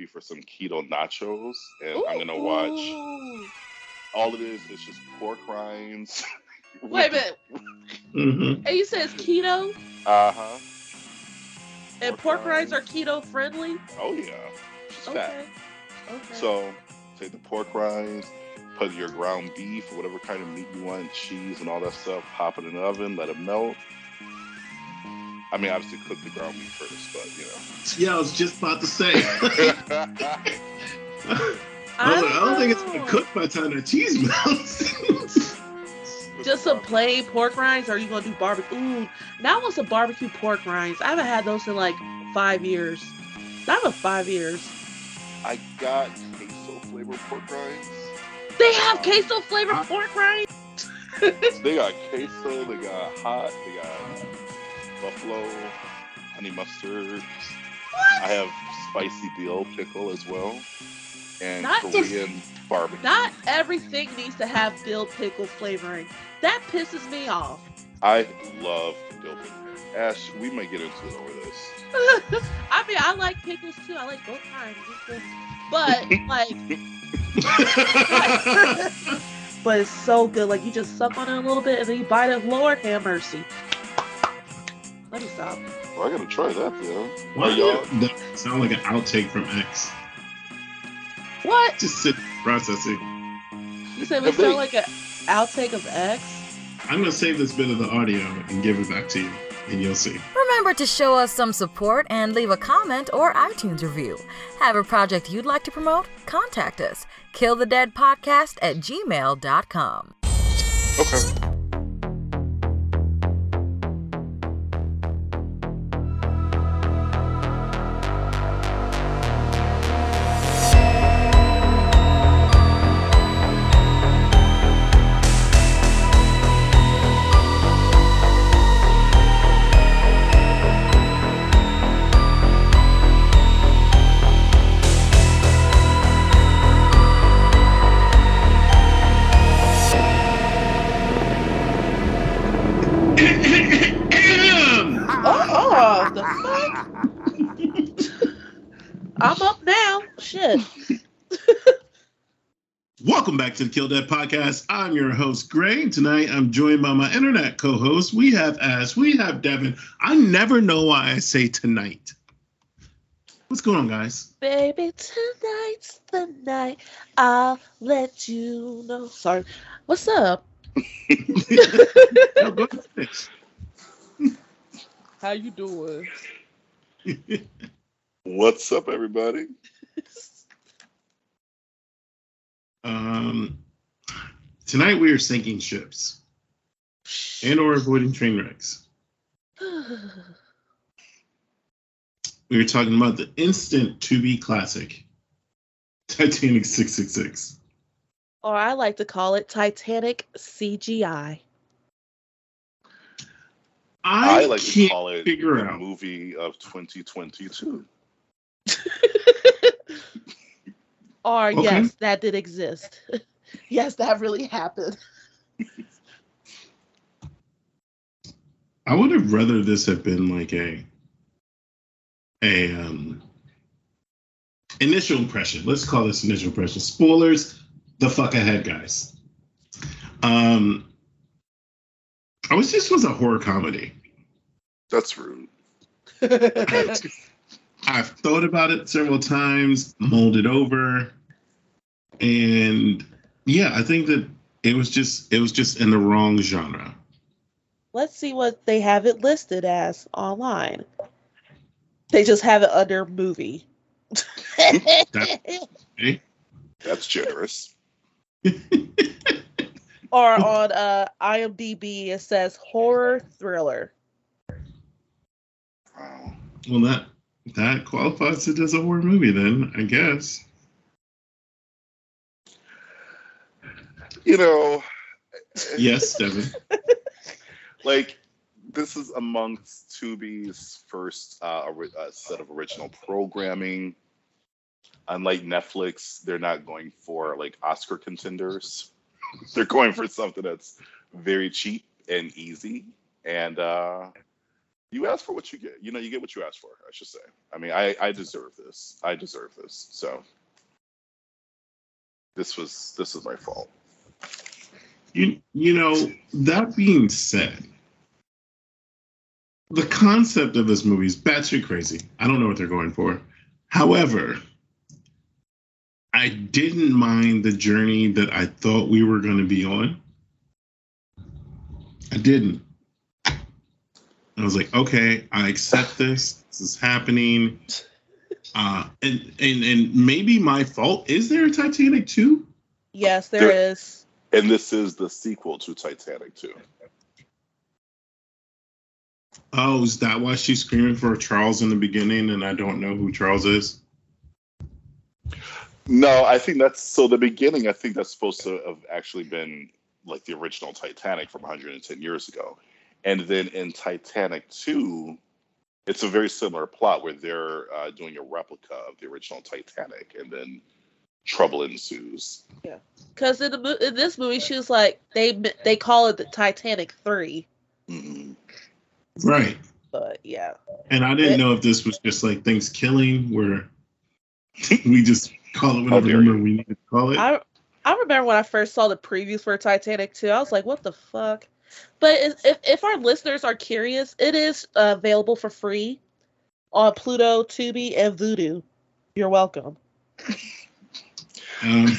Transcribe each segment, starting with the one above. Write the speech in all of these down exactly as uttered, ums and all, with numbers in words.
recipe for some keto nachos, and ooh, I'm gonna watch. Ooh. All it is is just pork rinds. Wait a minute. Mm-hmm. And you said it's keto? Uh huh. And pork, pork rinds are keto friendly? Oh yeah. She's okay. Fat. Okay. So take the pork rinds, put your ground beef or whatever kind of meat you want, cheese and all that stuff, pop it in the oven, let it melt. I mean, obviously cook the ground meat first, but you know. Yeah, I was just about to say. I, don't I don't think it's been cooked by the time the cheese melts. Just some plain pork rinds, or are you going to do barbecue? Ooh, now I want some barbecue pork rinds. I haven't had those in like five years. Not about five years. I got queso-flavored pork rinds. They have um, queso-flavored I, pork rinds? They got queso, they got hot, they got buffalo, honey mustard. What? I have spicy dill pickle as well. And not Korean just, barbecue. Not everything needs to have dill pickle flavoring. That pisses me off. I love dill pickle. Ash, we might get into it over this. I mean, I like pickles too. I like both kinds. But, like... but it's so good. Like, you just suck on it a little bit and then you bite it. Lord have mercy. Let me stop. Well, I gotta try that, though. Why y'all? That sounds like an outtake from X. What? Just sit processing. You said we sound like an outtake of X? I'm going to save this bit of the audio and give it back to you, and you'll see. Remember to show us some support and leave a comment or iTunes review. Have a project you'd like to promote? Contact us. killthedeadpodcast at gmail dot com. Okay. To the Kill Dead Podcast. I'm your host, Gray. Tonight, I'm joined by my internet co-host. We have Ash. We have Devin. I never know why I say tonight. What's going on, guys? Baby, tonight's the night. I'll let you know. Sorry. What's up? No, how you doing? What's up, everybody? Um, tonight we are sinking ships and or avoiding train wrecks. We were talking about the instant Tubi classic, Titanic six six six. Or I like to call it Titanic C G I. I, I like to call it the out. Movie of twenty twenty-two. Or, okay. Yes, that did exist. Yes, that really happened. I would have rather this have been like a a um, initial impression. Let's call this initial impression. Spoilers, the fuck ahead, guys. Um, I wish this was a horror comedy. That's rude. I've thought about it several times, molded over, and yeah, I think that it was just it was just in the wrong genre. Let's see what they have it listed as online. They just have it under movie. That's, that's generous. Or on uh, IMDb, it says horror thriller. Wow. Well, that. That qualifies it as a horror movie, then, I guess. You know... Yes, Devin. Like, this is amongst Tubi's first uh, ori- uh, set of original programming. Unlike Netflix, they're not going for, like, Oscar contenders. They're going for something that's very cheap and easy. And, uh... you ask for what you get. You know, you get what you ask for, I should say. I mean, I, I deserve this. I deserve this. So this was this is my fault. You, you know, that being said, the concept of this movie is batshit crazy. I don't know what they're going for. However, I didn't mind the journey that I thought we were going to be on. I didn't. I was like, okay, I accept this. This is happening. Uh, and, and, and maybe my fault. Is there a Titanic two? Yes, there, there is. And this is the sequel to Titanic two. Oh, is that why she's screaming for Charles in the beginning and I don't know who Charles is? No, I think that's, so the beginning, I think that's supposed to have actually been like the original Titanic from one hundred ten years ago. And then in Titanic two, it's a very similar plot where they're uh, doing a replica of the original Titanic and then trouble ensues. Yeah, because in, in this movie, she was like, they they call it the Titanic three. Mm-hmm. Right. But yeah. And I didn't it, know if this was just like Thanksgiving where we just call it whatever number we need to call it. I, I remember when I first saw the previews for Titanic two, I was like, what the fuck? But if if our listeners are curious, it is uh, available for free on Pluto, Tubi, and Vudu. You're welcome. Um,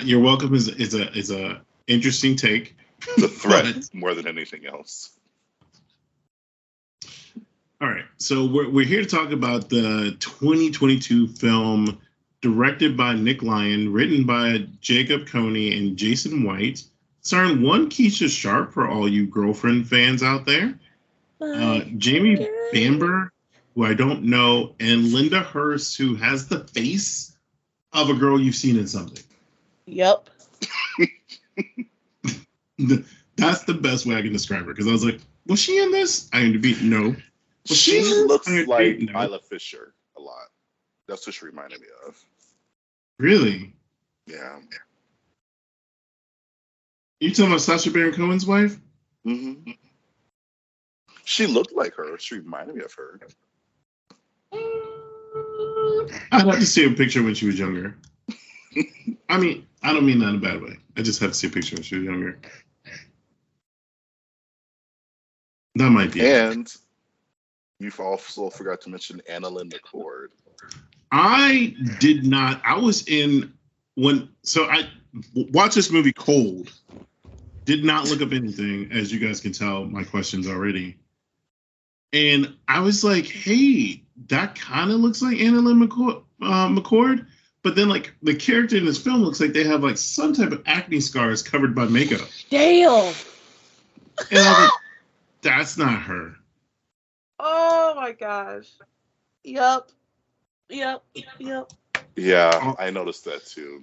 you're welcome is is a is a interesting take. The threat more than anything else. All right, so we're we're here to talk about the twenty twenty-two film directed by Nick Lyon, written by Jacob Coney and Jason White. Starring one Keisha Sharp for all you Girlfriend fans out there, uh, Jamie Bamber, who I don't know, and Linda Hurst, who has the face of a girl you've seen in something. Yep. That's the best way I can describe her, because I was like, was she in this? I am beat. No. Was she she looks like no. Isla Fisher a lot. That's what she reminded me of. Really? Yeah. You talking about Sacha Baron Cohen's wife? Mm-hmm. She looked like her. She reminded me of her. I'd have to see a picture when she was younger. I mean, I don't mean that in a bad way. I just have to see a picture when she was younger. That might be. And you also forgot to mention AnnaLynne McCord. I did not. I was in when so I. Watch this movie cold. Did not look up anything, as you guys can tell my questions already. And I was like, hey, that kind of looks like AnnaLynne McCord, uh, McCord. But then, like, the character in this film looks like they have, like, some type of acne scars covered by makeup. Damn. And I was like, that's not her. Oh, my gosh. Yep. Yep. Yep. Yeah, I noticed that, too.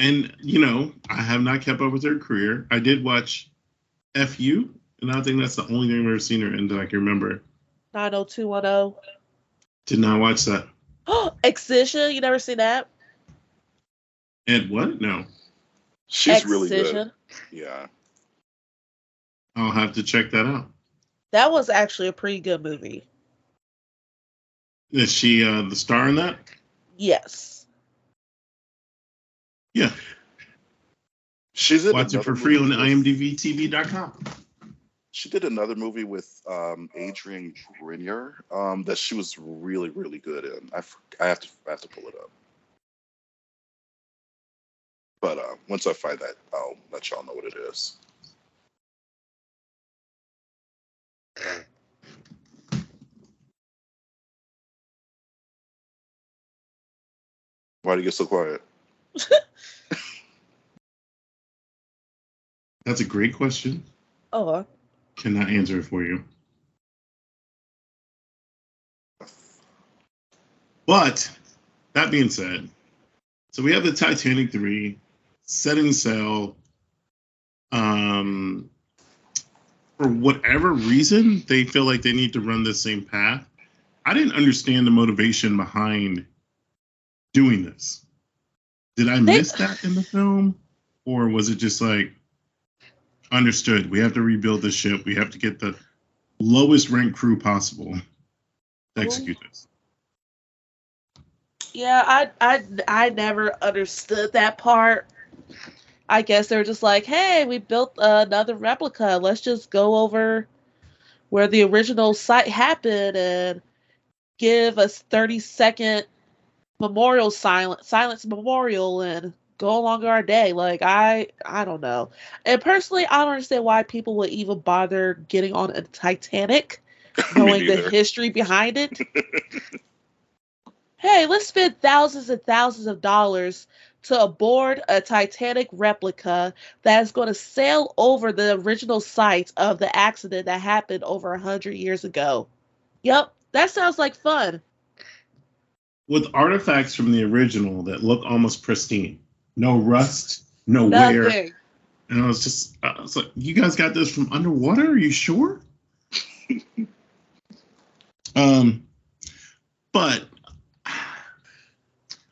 And, you know, I have not kept up with her career. I did watch F U, and I think that's the only thing I've ever seen her in that I can remember. nine oh two one oh. Did not watch that. Oh, Excision? You never seen that? And what? No. She's Excision. Really good. Yeah. I'll have to check that out. That was actually a pretty good movie. Is she uh, the star in that? Yes. Yeah. She's in Watch it for free on I M D b T V dot com. She did another movie with um, Adrian Grenier um, that she was really, really good in. I, I have to I have to pull it up. But uh, once I find that, I'll let y'all know what it is. Why do you get so quiet? That's a great question. Oh, cannot answer it for you. But that being said, so we have the Titanic three setting sail. Um, for whatever reason, they feel like they need to run the same path. I didn't understand the motivation behind doing this. Did I miss they, that in the film? Or was it just like, understood, we have to rebuild the ship. We have to get the lowest ranked crew possible to execute this. Yeah, I, I, I never understood that part. I guess they were just like, hey, we built another replica. Let's just go over where the original site happened and give us thirty second memorial silence, silence memorial and go along our day. Like, I, I don't know. And personally, I don't understand why people would even bother getting on a Titanic, knowing the history behind it. Hey, let's spend thousands and thousands of dollars to aboard a Titanic replica that is going to sail over the original site of the accident that happened over one hundred years ago. Yep, that sounds like fun. With artifacts from the original that look almost pristine. No rust, no Nothing. wear. And I was just, I was like, you guys got this from underwater? Are you sure? um, But...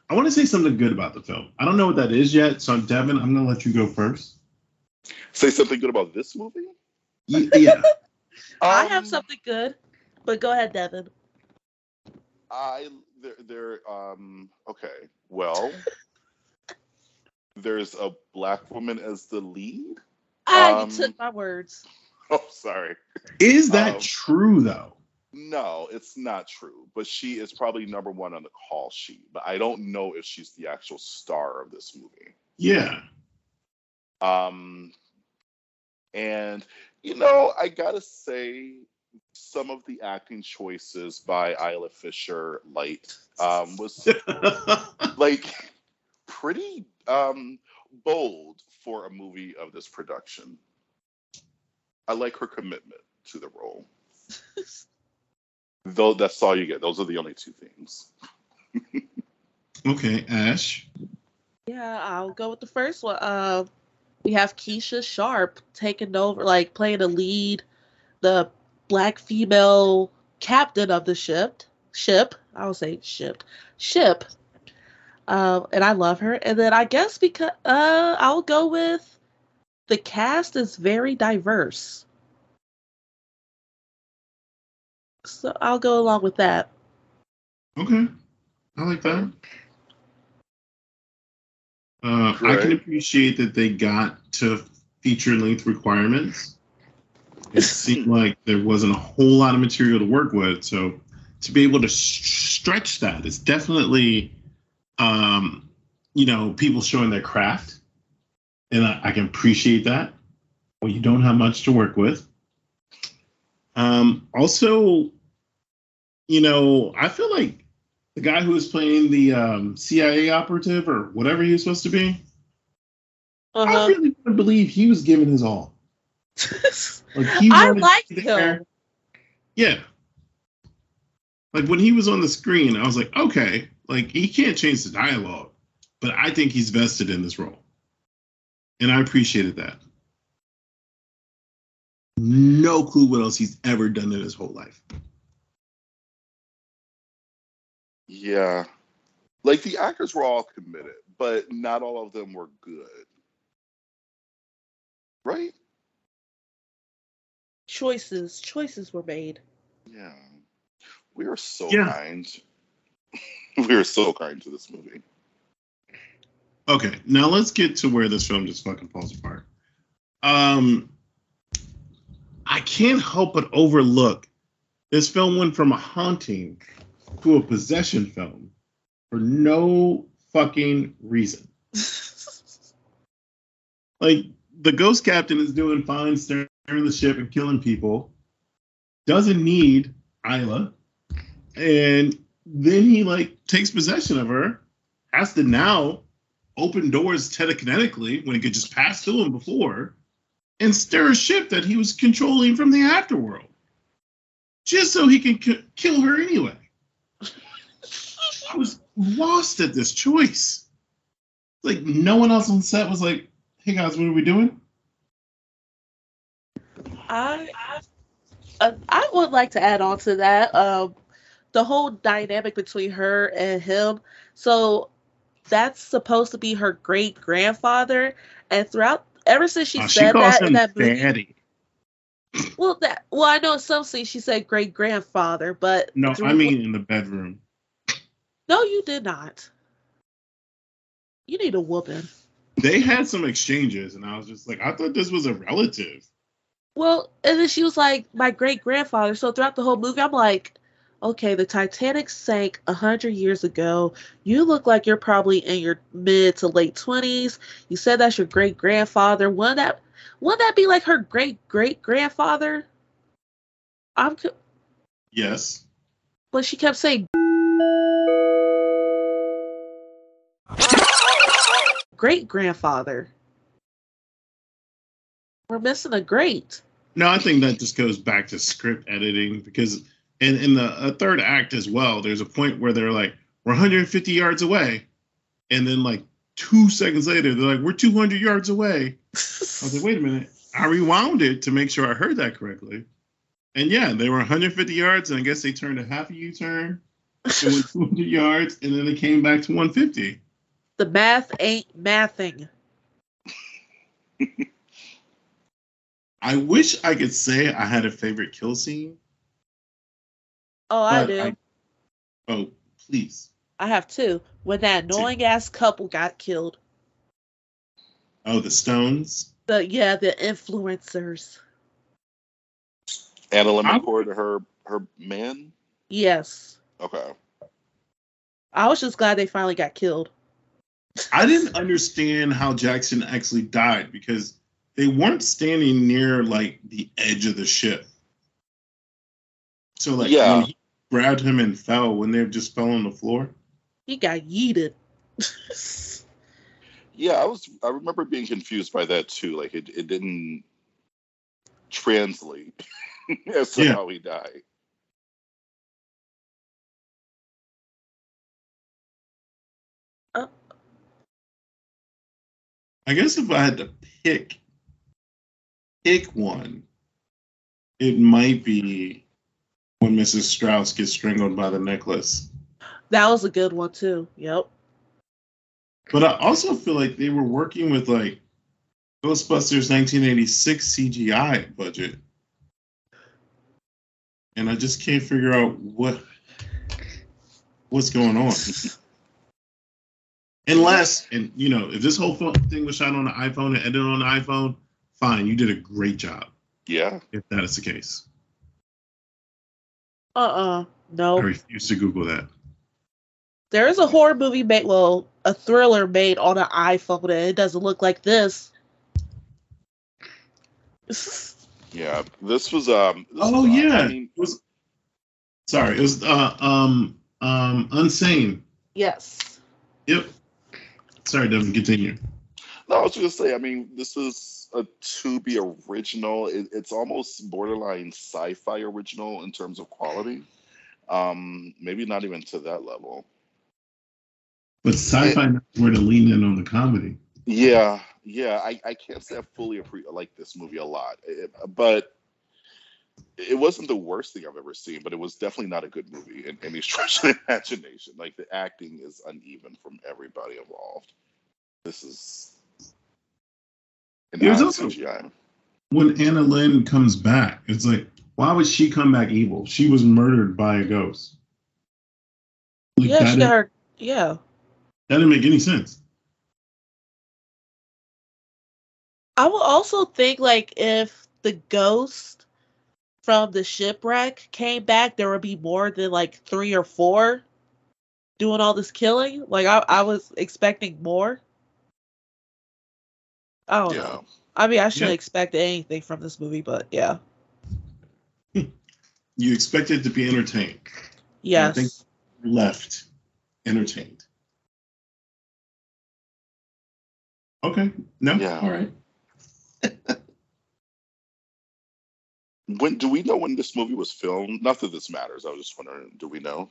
I want to say something good about the film. I don't know what that is yet, so Devin, I'm going to let you go first. Say something good about this movie? Yeah. yeah. I um, have something good, but go ahead, Devin. I there there um okay. Well, there's a black woman as the lead. Ah, um, you took my words. Oh, sorry. Is that um, true though? No, it's not true, but she is probably number one on the call sheet, but I don't know if she's the actual star of this movie. Yeah. Um, and, you know, I gotta say some of the acting choices by Isla Fisher Light um, was like pretty um, bold for a movie of this production. I like her commitment to the role. Though that's all you get. Those are the only two things. Okay, Ash. Yeah, I'll go with the first one. Uh, we have Keisha Sharp taking over, like playing the lead, the black female captain of the ship. Ship. I would say ship. Ship. Um, and I love her. And then I guess because uh, I'll go with the cast is very diverse. So I'll go along with that. Okay. I like that. Uh, I can appreciate that they got to feature length requirements. It seemed like there wasn't a whole lot of material to work with. So to be able to sh- stretch that is definitely, um, you know, people showing their craft. And I, I can appreciate that when you don't have much to work with. Um, also, you know, I feel like the guy who was playing the um, C I A operative or whatever he was supposed to be, uh-huh. I really don't believe he was giving his all. Like he I liked him. Yeah. Like when he was on the screen, I was like, okay, like he can't change the dialogue, but I think he's vested in this role. And I appreciated that. No clue what else he's ever done in his whole life. Yeah. Like, the actors were all committed, but not all of them were good. Right? Choices. Choices were made. Yeah. We were so yeah. kind. We were so kind to this movie. Okay, now let's get to where this film just fucking falls apart. Um... I can't help but overlook this film went from a haunting to a possession film for no fucking reason. Like, the ghost captain is doing fine, steering the ship and killing people. Doesn't need Isla. And then he, like, takes possession of her. Has to now open doors telekinetically when he could just pass through them before. And steer a ship that he was controlling from the afterworld. Just so he can c- kill her anyway. I was lost at this choice. Like, no one else on set was like, hey guys, what are we doing? I I, I would like to add on to that. Um, the whole dynamic between her and him. So, that's supposed to be her great-grandfather. And throughout Ever since she oh, said she that in that movie, Daddy. Well, that well, I know in some scenes she said great grandfather, but no, I mean in the bedroom. No, you did not. You need a whooping. They had some exchanges, and I was just like, I thought this was a relative. Well, and then she was like, my great grandfather. So throughout the whole movie, I'm like, okay, the Titanic sank a hundred years ago. You look like you're probably in your mid to late twenties. You said that's your great grandfather. Wouldn't that, wouldn't that be like her great great grandfather? I'm. Co- yes. But she kept saying great grandfather. We're missing a great. No, I think that just goes back to script editing because. And in the uh, third act as well, there's a point where they're like, we're one hundred fifty yards away. And then like two seconds later, they're like, we're two hundred yards away. I was like, wait a minute. I rewound it to make sure I heard that correctly. And yeah, they were one hundred fifty yards. And I guess they turned a half a U-turn. It went two hundred yards. And then they came back to one hundred fifty. The math ain't mathing. I wish I could say I had a favorite kill scene. Oh, but I do. I, oh, please. I have two. When that annoying two. ass couple got killed. Oh, the Stones? The yeah, the influencers. AnnaLynne McCord, her her men? Yes. Okay. I was just glad they finally got killed. I didn't understand how Jackson actually died because they weren't standing near like the edge of the ship. So, like, yeah. when he grabbed him and fell, when they just fell on the floor? He got yeeted. yeah, I was. I remember being confused by that, too. Like, it, it didn't translate as to yeah. how he died. Uh. I guess if I had to pick, pick one, it might be... when Missus Strauss gets strangled by the necklace. That was a good one, too. Yep. But I also feel like they were working with, like, Ghostbusters nineteen eighty-six C G I budget. And I just can't figure out what what's going on. Unless, and, you know, if this whole thing was shot on the iPhone and edited on the iPhone, fine, you did a great job. Yeah. If that is the case. Uh-uh, no. I refuse to Google that. There is a horror movie made, well, a thriller made on an iPhone, and it doesn't look like this. Yeah, this was... um. This oh, was, yeah. I mean, it was, sorry, it was uh, um um Unsane. Yes. Yep. Sorry, Devin, continue. No, I was just going to say, I mean, this is... a Tubi original. It, it's almost borderline sci-fi original in terms of quality. Um, maybe not even to that level. But sci-fi knows where to lean in on the comedy. Yeah, yeah. I, I can't say I fully appreciate. I like this movie a lot, it, but it wasn't the worst thing I've ever seen. But it was definitely not a good movie in any stretch of the imagination. Like the acting is uneven from everybody involved. This is. There's also C G I. When AnnaLynne comes back, it's like, why would she come back evil? She was murdered by a ghost. Like, yeah, she got her. Yeah. That didn't make any sense. I will also think, like, if the ghost from the shipwreck came back, there would be more than, like, three or four doing all this killing. Like, I, I was expecting more. I don't yeah. know. I mean, I shouldn't yeah. expect anything from this movie, but yeah. You expect it to be entertained. Yes. I think you left entertained. Okay. No? Yeah. All right. When do we know when this movie was filmed? Not that this matters. I was just wondering, do we know?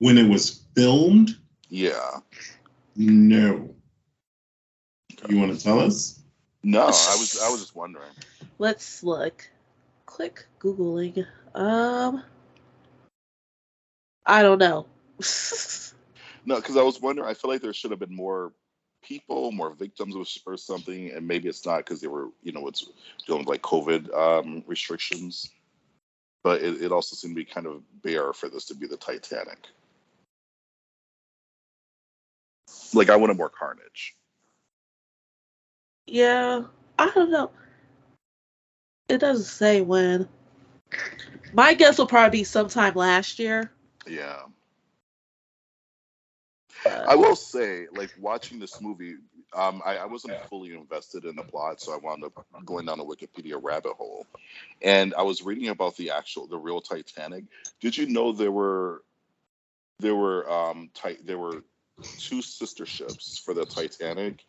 When it was filmed? Yeah. No. You want to tell us? No, I was I was just wondering. Let's look. Click Googling. Um, I don't know. No, because I was wondering. I feel like there should have been more people, more victims or something, and maybe it's not because they were, you know, it's dealing with like COVID um, restrictions. But it, it also seemed to be kind of bare for this to be the Titanic. Like, I wanted more carnage. Yeah, I don't know. It doesn't say when. My guess will probably be sometime last year. Yeah. Uh, I will say, like, watching this movie, um, I, I wasn't fully invested in the plot, so I wound up going down a Wikipedia rabbit hole. And I was reading about the actual, the real Titanic. Did you know there were, there were, um, ti- there were two sister ships for the Titanic,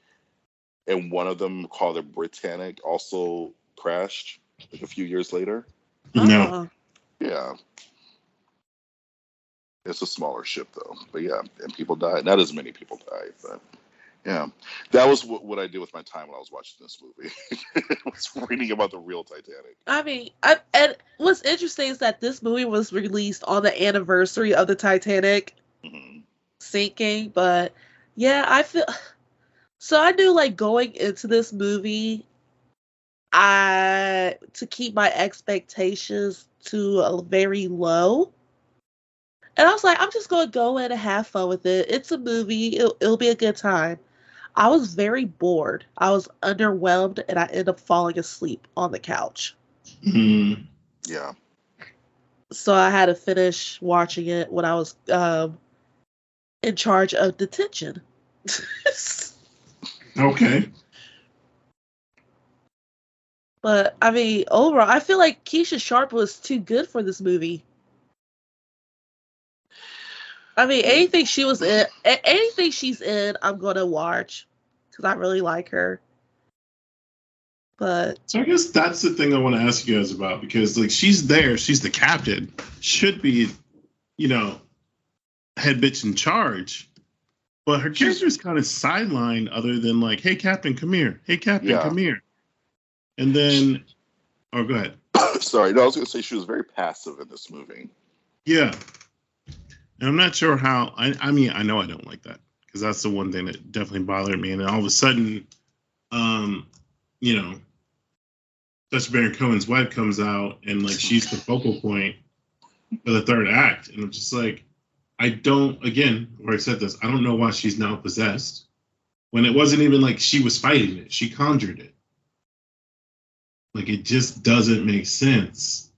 and one of them, called the Britannic, also crashed like a few years later? No. Yeah. It's a smaller ship, though. But, yeah, and people died. Not as many people died, but, yeah. That was what, what I did with my time when I was watching this movie. I was reading about the real Titanic. I mean, I, and what's interesting is that this movie was released on the anniversary of the Titanic mm-hmm. sinking. But, yeah, I feel... So I knew, like, going into this movie, I to keep my expectations to a very low. And I was like, I'm just going to go in and have fun with it. It's a movie. It'll, it'll be a good time. I was very bored. I was underwhelmed, and I ended up falling asleep on the couch. Mm-hmm. Yeah. So I had to finish watching it when I was um, in charge of detention. Okay. But, I mean, overall, I feel like Keisha Sharp was too good for this movie. I mean, anything she was in, anything she's in, I'm gonna watch because I really like her. But so I guess that's the thing I want to ask you guys about, because like she's there, she's the captain, should be, you know, head bitch in charge, but her character is kind of sidelined other than like, hey captain, come here, hey captain, yeah. come here, and then oh go ahead. Sorry, no, I was gonna say she was very passive in this movie. Yeah. And I'm not sure how, I, I mean, I know I don't like that, because that's the one thing that definitely bothered me. And then all of a sudden, um, you know, Dutch Baron Cohen's wife comes out and, like, she's the focal point for the third act. And I'm just like, I don't, again, where I said this, I don't know why she's now possessed when it wasn't even like she was fighting it. She conjured it. Like, it just doesn't make sense.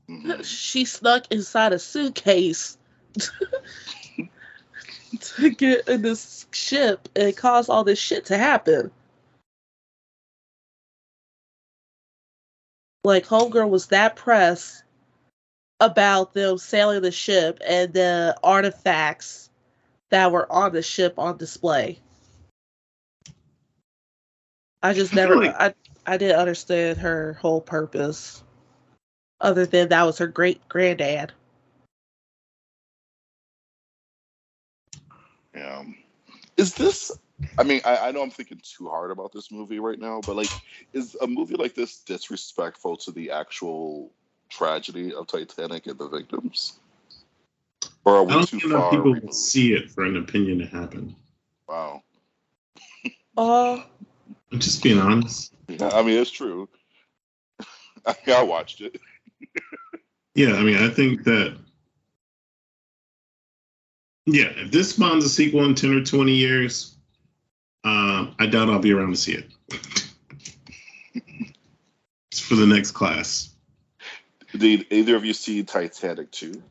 She snuck inside a suitcase. to get in this ship and cause all this shit to happen. Like, homegirl was that pressed about them sailing the ship and the artifacts that were on the ship on display. I just never, really? I, I didn't understand her whole purpose, other than that was her great granddad. Yeah. Is this, I mean, I, I know I'm thinking too hard about this movie right now, but, like, is a movie like this disrespectful to the actual tragedy of Titanic and the victims? Or are we I don't too think far people removed? See it for an opinion to happen. Wow. uh, I'm just being honest. Yeah, I mean, it's true. I, I watched it. Yeah, I mean, I think that yeah, if this spawns a sequel in ten or twenty years, uh, I doubt I'll be around to see it. It's for the next class. Did either of you see Titanic two?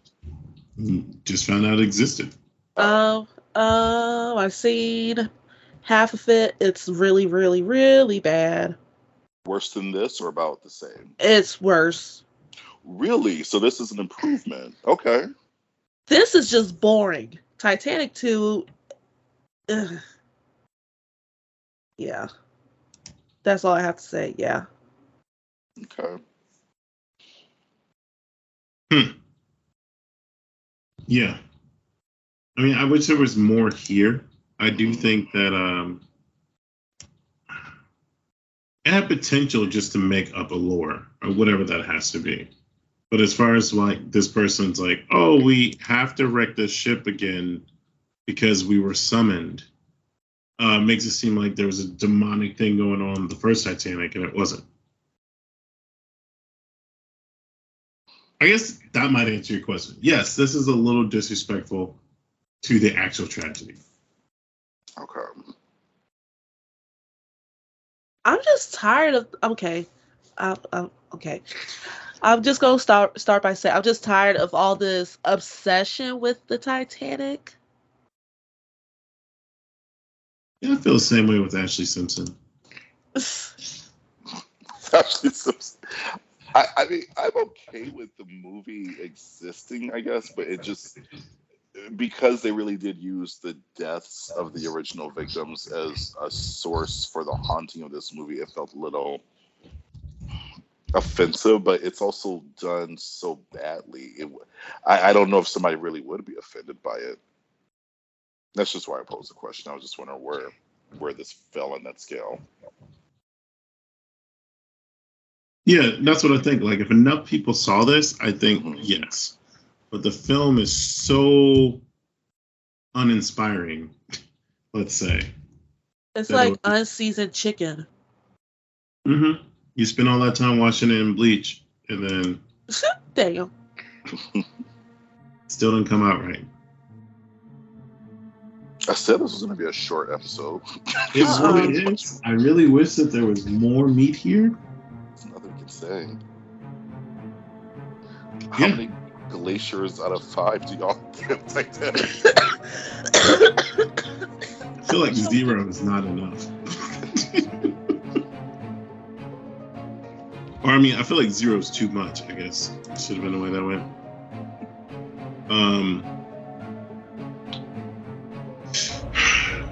Just found out it existed. Oh, oh, I've seen half of it. It's really, really, really bad. Worse than this or about the same? It's worse. Really? So this is an improvement. Okay. This is just boring. Titanic two, ugh. Yeah, that's all I have to say. Yeah. Okay. Hmm. Yeah. I mean, I wish there was more here. I do think that um, it had potential just to make up a lore or whatever that has to be. But as far as like this person's like, oh, we have to wreck this ship again because we were summoned. uh, makes it seem like there was a demonic thing going on in the first Titanic, and it wasn't. I guess that might answer your question. Yes, this is a little disrespectful to the actual tragedy. Okay. I'm just tired of, okay, I, I, okay. I'm just going to start start by saying I'm just tired of all this obsession with the Titanic. Yeah, I feel the same way with Ashley Simpson. Ashley Simpson. I, I mean, I'm okay with the movie existing, I guess, but it just, because they really did use the deaths of the original victims as a source for the haunting of this movie, it felt a little offensive, but it's also done so badly. It, I, I don't know if somebody really would be offended by it. That's just why I posed the question. I was just wondering where where this fell on that scale. Yeah, that's what I think. Like, if enough people saw this, I think, mm-hmm. yes. But the film is so uninspiring, let's say. It's like it was unseasoned chicken. Mm-hmm. You spend all that time washing it in bleach, and then... Damn. Still didn't come out right. I said this was going to be a short episode. It really is. I really wish that there was more meat here. That's nothing you can say. How yeah. many glaciers out of five do y'all give Titanic? I feel like zero is not enough. Or, I mean, I feel like zero is too much, I guess. It should have been the way that went. Um...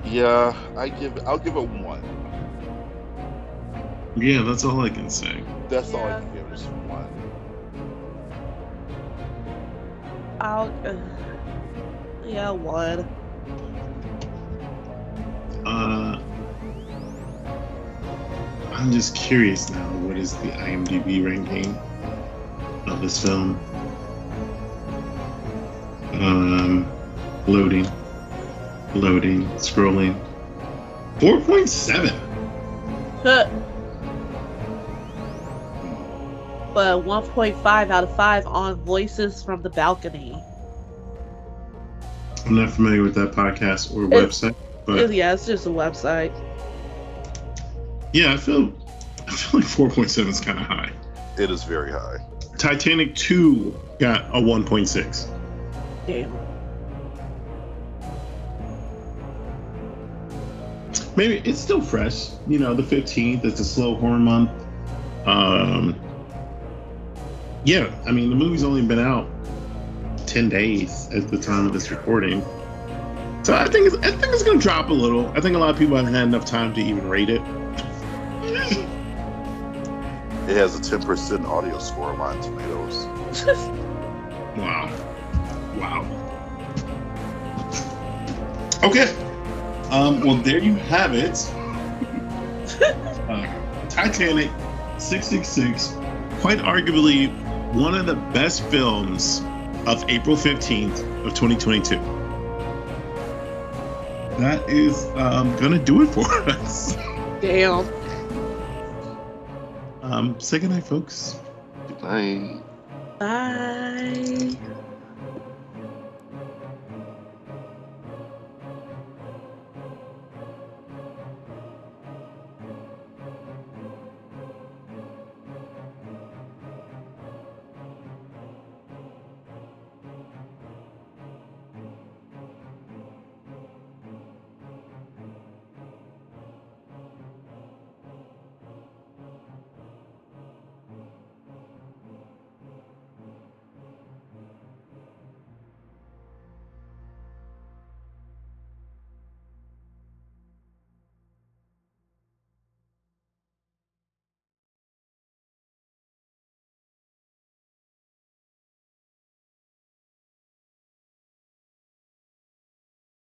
Yeah, I give. I'll give it one. Yeah, that's all I can say. That's yeah. all I can give is one. I'll. Uh, yeah, one. Uh, I'm just curious now. What is the IMDb ranking of this film? Um, loading. Loading, scrolling. four point seven. But one point five out of five on Voices from the Balcony. I'm not familiar with that podcast or it's, website. But it, yeah, it's just a website. Yeah, I feel, I feel like four point seven is kind of high. It is very high. Titanic two got a one point six. Damn. Maybe it's still fresh. You know, the fifteenth, it's a slow horror month. Um, yeah, I mean, the movie's only been out ten days at the time of this recording. So I think it's, I think it's going to drop a little. I think a lot of people haven't had enough time to even rate it. It has a ten percent audio score on Rotten Tomatoes. Wow. Wow. Okay. Um, well, there you have it. Uh, Titanic six six six, quite arguably one of the best films of April fifteenth of twenty twenty-two. That is um, going to do it for us. Damn. Um, say goodnight, folks. Goodbye. Bye.